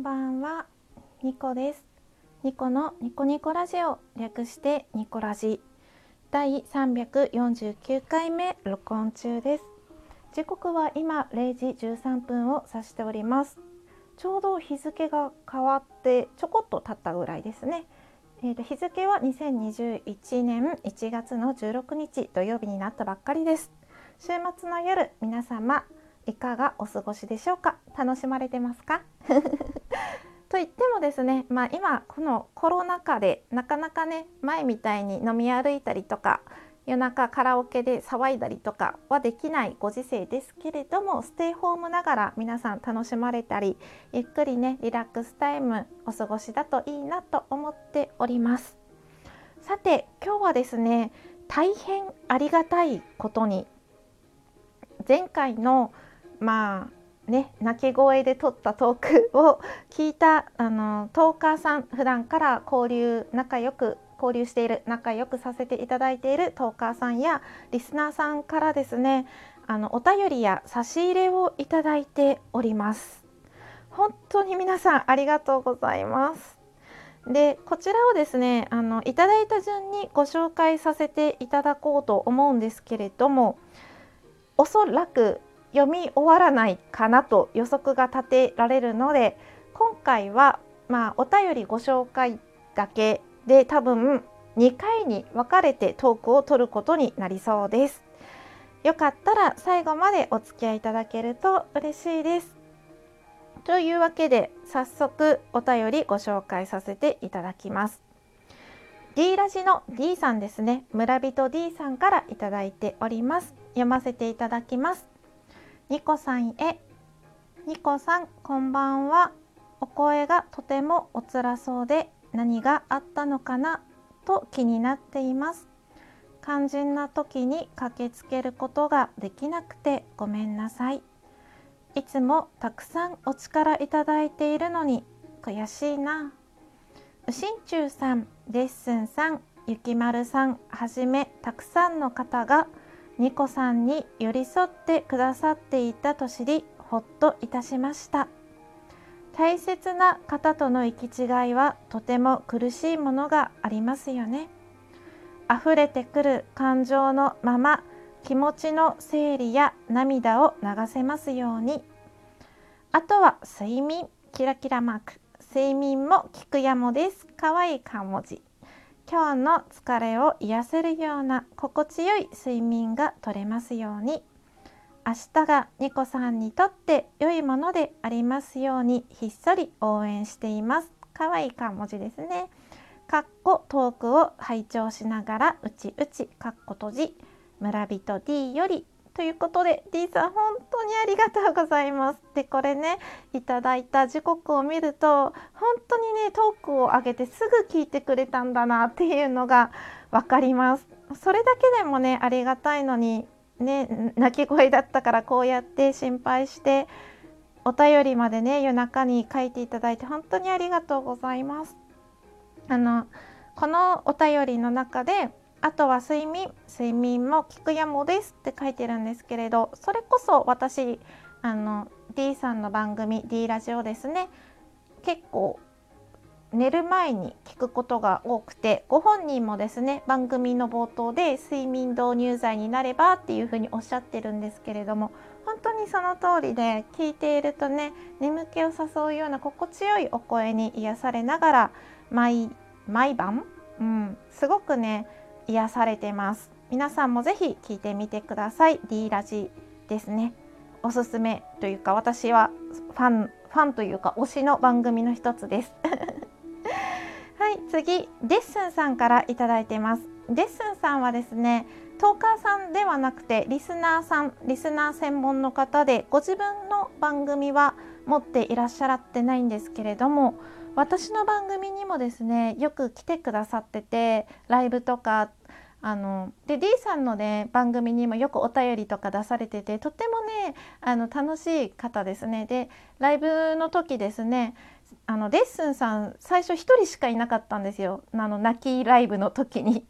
んばんは、ニコです。ニコのニコニコラジオ、略してニコラジ、第349回目録音中です。時刻は今0時13分を指しております。ちょうど日付が変わってちょこっと経ったぐらいですね。日付は2021年1月の16日土曜日になったばっかりです。週末の夜、皆様いかがお過ごしでしょうか。楽しまれてますかと言ってもですね、今このコロナ禍でなかなかね、前みたいに飲み歩いたりとか夜中カラオケで騒いだりとかはできないご時世ですけれども、ステイホームながら皆さん楽しまれたり、ゆっくりねリラックスタイムお過ごしだといいなと思っております。さて、今日はですね、大変ありがたいことに前回の泣き声で撮ったトークを聞いたトーカーさん、普段から仲良くさせていただいているトーカーさんやリスナーさんからですね、お便りや差し入れをいただいております。本当に皆さんありがとうございます。で、こちらをですね、いただいた順にご紹介させていただこうと思うんですけれども、おそらく読み終わらないかなと予測が立てられるので、今回はお便りご紹介だけで多分2回に分かれてトークを取ることになりそうです。よかったら最後までお付き合いいただけると嬉しいです。というわけで、早速お便りご紹介させていただきます。 D ラジの D さんですね、村人 D さんからいただいております。読ませていただきます。ニコさんへ。ニコさん、こんばんは。お声がとてもおつらそうで、何があったのかなと気になっています。肝心な時に駆けつけることができなくてごめんなさい。いつもたくさんお力いただいているのに悔しいな。うしんちゅうさん、レッスンさん、ゆきまるさんはじめたくさんの方がニコさんに寄り添ってくださっていたと知り、ほっといたしました。大切な方との行き違いはとても苦しいものがありますよね。溢れてくる感情のまま、気持ちの整理や涙を流せますように。あとは睡眠、キラキラマーク、睡眠も聞くやもです。かわいい顔文字。今日の疲れを癒せるような心地よい睡眠が取れますように。明日がニコさんにとって良いものでありますように、ひっそり応援しています。かわいい漢文字ですね。かっこトークを拝聴しながらうちうちかっこ閉じ、村人 D より、ということで D さん、本当にありがとうございます。で、これね、いただいた時刻を見ると、本当にね、トークを上げてすぐ聞いてくれたんだなっていうのが分かります。それだけでもね、ありがたいのにね、泣き声だったからこうやって心配してお便りまでね、夜中に書いていただいて本当にありがとうございます。このお便りの中で、あとは睡眠も聞くやもですって書いてるんですけれど、それこそ私D さんの番組 D ラジオですね、結構寝る前に聞くことが多くて、ご本人もですね、番組の冒頭で睡眠導入剤になればっていうふうにおっしゃってるんですけれども、本当にその通りで、聞いているとね、眠気を誘うような心地よいお声に癒されながら毎晩、すごくね癒されてます。皆さんもぜひ聞いてみてください。 D ラジですね、おすすめというか、私はファンというか推しの番組の一つですはい、次、レッスンさんからいただいてます。レッスンさんはですね、トーカーさんではなくてリスナー専門の方で、ご自分の番組は持っていらっしゃってないんですけれども、私の番組にもですね、よく来てくださってて、ライブとかで D さんの、ね、番組にもよくお便りとか出されてて、とてもね楽しい方ですね。で、ライブの時ですね、レッスンさん最初1人しかいなかったんですよ、泣きライブの時に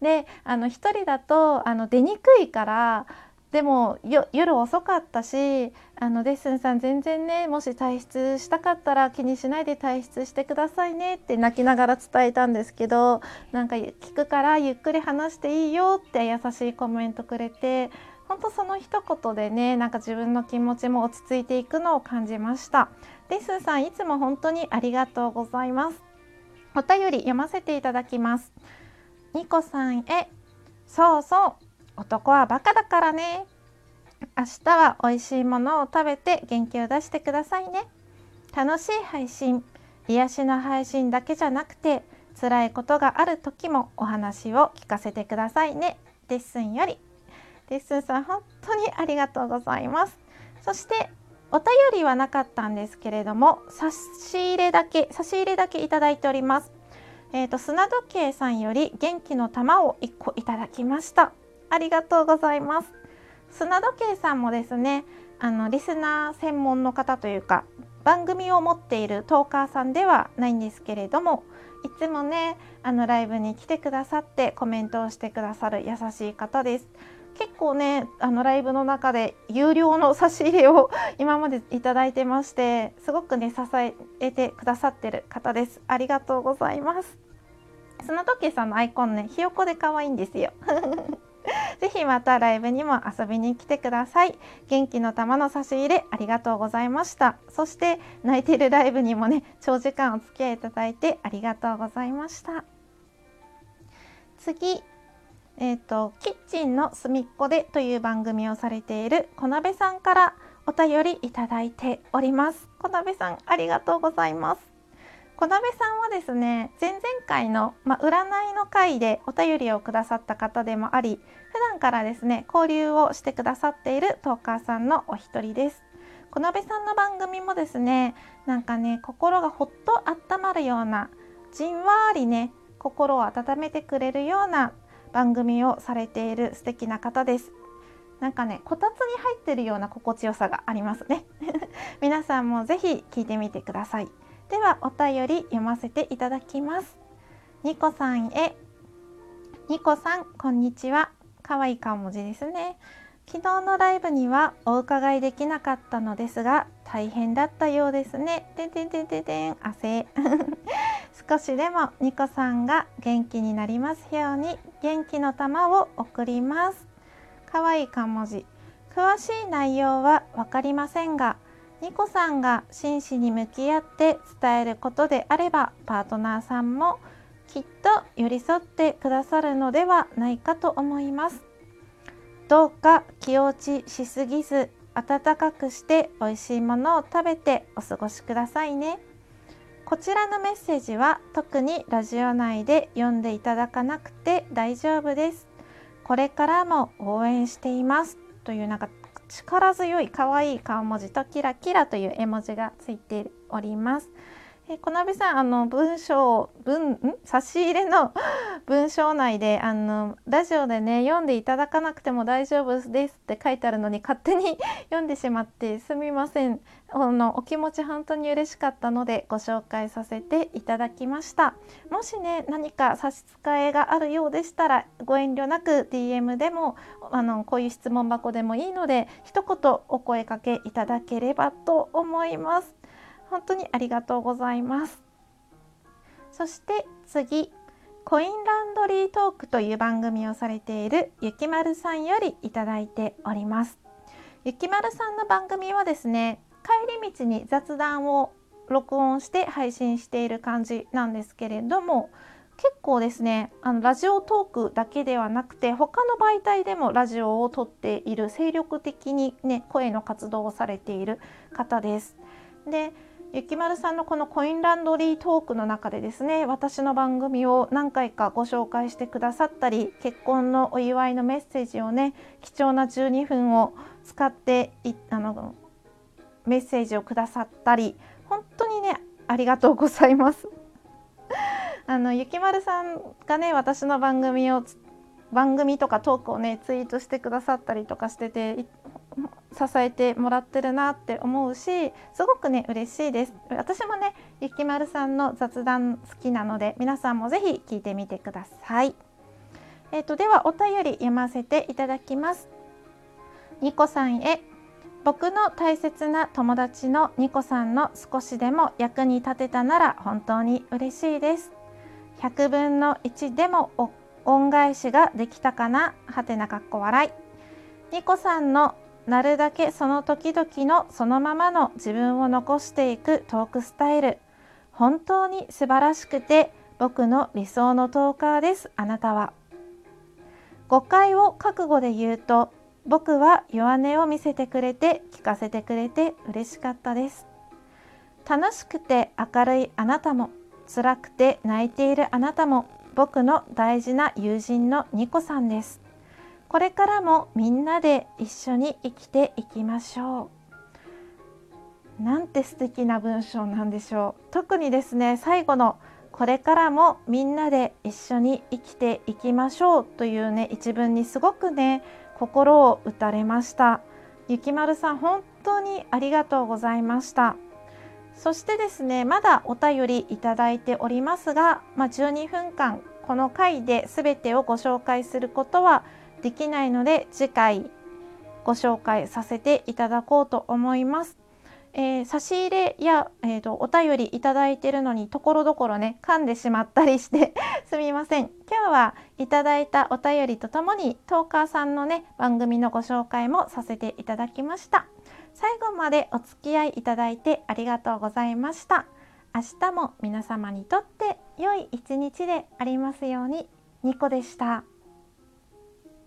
で1人だと出にくいから、でも夜遅かったし、デッスンさん全然ね、もし退出したかったら気にしないで退出してくださいねって泣きながら伝えたんですけど、なんか聞くからゆっくり話していいよって優しいコメントくれて、本当その一言でね、なんか自分の気持ちも落ち着いていくのを感じました。デッスンさんいつも本当にありがとうございます。お便り読ませていただきます。ニコさんへ、そうそう。男はバカだからね。明日は美味しいものを食べて元気を出してくださいね。楽しい配信、癒しの配信だけじゃなくて、辛いことがある時もお話を聞かせてくださいね。デッスンより。デッスンさん本当にありがとうございます。そしてお便りはなかったんですけれども、差し入れだけいただいております。砂時計さんより元気の玉を1個いただきました。ありがとうございます。砂時計さんもですね、リスナー専門の方というか、番組を持っているトーカーさんではないんですけれども、いつもね、ライブに来てくださってコメントをしてくださる優しい方です。結構ね、ライブの中で有料の差し入れを今までいただいてまして、すごくね、支えてくださってる方です。ありがとうございます。砂時計さんのアイコンね、ひよこで可愛いんですよ。ぜひまたライブにも遊びに来てください。元気の玉の差し入れありがとうございました。そして泣いてるライブにもね、長時間お付き合いいただいてありがとうございました。次、キッチンの隅っこでという番組をされているこなべさんからお便りいただいております。こなべさんありがとうございます。こなべさんはですね、前々回の、占いの回でお便りをくださった方でもあり、普段からですね、交流をしてくださっているトーカーさんのお一人です。こなべさんの番組もですね、なんかね、心がほっと温まるような、じんわりね、心を温めてくれるような番組をされている素敵な方です。なんかね、こたつに入ってるような心地よさがありますね。皆さんもぜひ聞いてみてください。ではお便り読ませていただきます。ニコさんへ、ニコさんこんにちは。かわいい顔文字ですね。昨日のライブにはお伺いできなかったのですが、大変だったようですね。でででででん、汗。少しでもニコさんが元気になりますように、元気の玉を送ります。かわいい顔文字。詳しい内容はわかりませんが、ニコさんが真摯に向き合って伝えることであれば、パートナーさんもきっと寄り添ってくださるのではないかと思います。どうか気落ちしすぎず、温かくして美味しいものを食べてお過ごしくださいね。こちらのメッセージは特にラジオ内で読んでいただかなくて大丈夫です。これからも応援しています。という、なんか力強い可愛い顔文字とキラキラという絵文字がついております。こなべさん、差し入れの文章内で、ラジオでね、読んでいただかなくても大丈夫ですって書いてあるのに、勝手に読んでしまってすみません。お気持ち本当に嬉しかったのでご紹介させていただきました。もしね、何か差し支えがあるようでしたら、ご遠慮なく DM でもこういう質問箱でもいいので、一言お声かけいただければと思います。本当にありがとうございます。そして次、コインランドリートークという番組をされているゆきまるさんよりいただいております。ゆきまるさんの番組はですね、帰り道に雑談を録音して配信している感じなんですけれども、結構ですね、ラジオトークだけではなくて、他の媒体でもラジオを撮っている、精力的にね、声の活動をされている方です。で、ゆきまるさんのこのコインランドリートークの中でですね、私の番組を何回かご紹介してくださったり、結婚のお祝いのメッセージをね、貴重な12分を使ってメッセージをくださったり、本当にね、ありがとうございます。ゆきまるさんがね、私の番組とかトークをね、ツイートしてくださったりとかしてて、支えてもらってるなって思うし、すごくね、嬉しいです。私もね、ゆきまるさんの雑談好きなので、皆さんもぜひ聞いてみてください。ではお便り読ませていただきます。ニコさんへ。僕の大切な友達のニコさんの少しでも役に立てたなら本当に嬉しいです。100分の1でも恩返しができたかな、はてなかっこ笑い。ニコさんのなるだけその時々のそのままの自分を残していくトークスタイル、本当に素晴らしくて僕の理想のトーカーです。あなたは。誤解を覚悟で言うと、僕は弱音を見せてくれて聞かせてくれて嬉しかったです。楽しくて明るいあなたも、辛くて泣いているあなたも、僕の大事な友人のニコさんです。これからもみんなで一緒に生きていきましょう。なんて素敵な文章なんでしょう。特にですね、最後のこれからもみんなで一緒に生きていきましょうというね一文にすごくね心を打たれました。ゆきまるさん、本当にありがとうございました。そしてですね、まだお便りいただいておりますが、12分間この回で全てをご紹介することはできないので、次回ご紹介させていただこうと思います。差し入れや、お便りいただいているのにところどころね噛んでしまったりしてすみません。今日はいただいたお便りとともにトーカーさんのね番組のご紹介もさせていただきました。最後までお付き合いいただいてありがとうございました。明日も皆様にとって良い一日でありますように。ニコでした。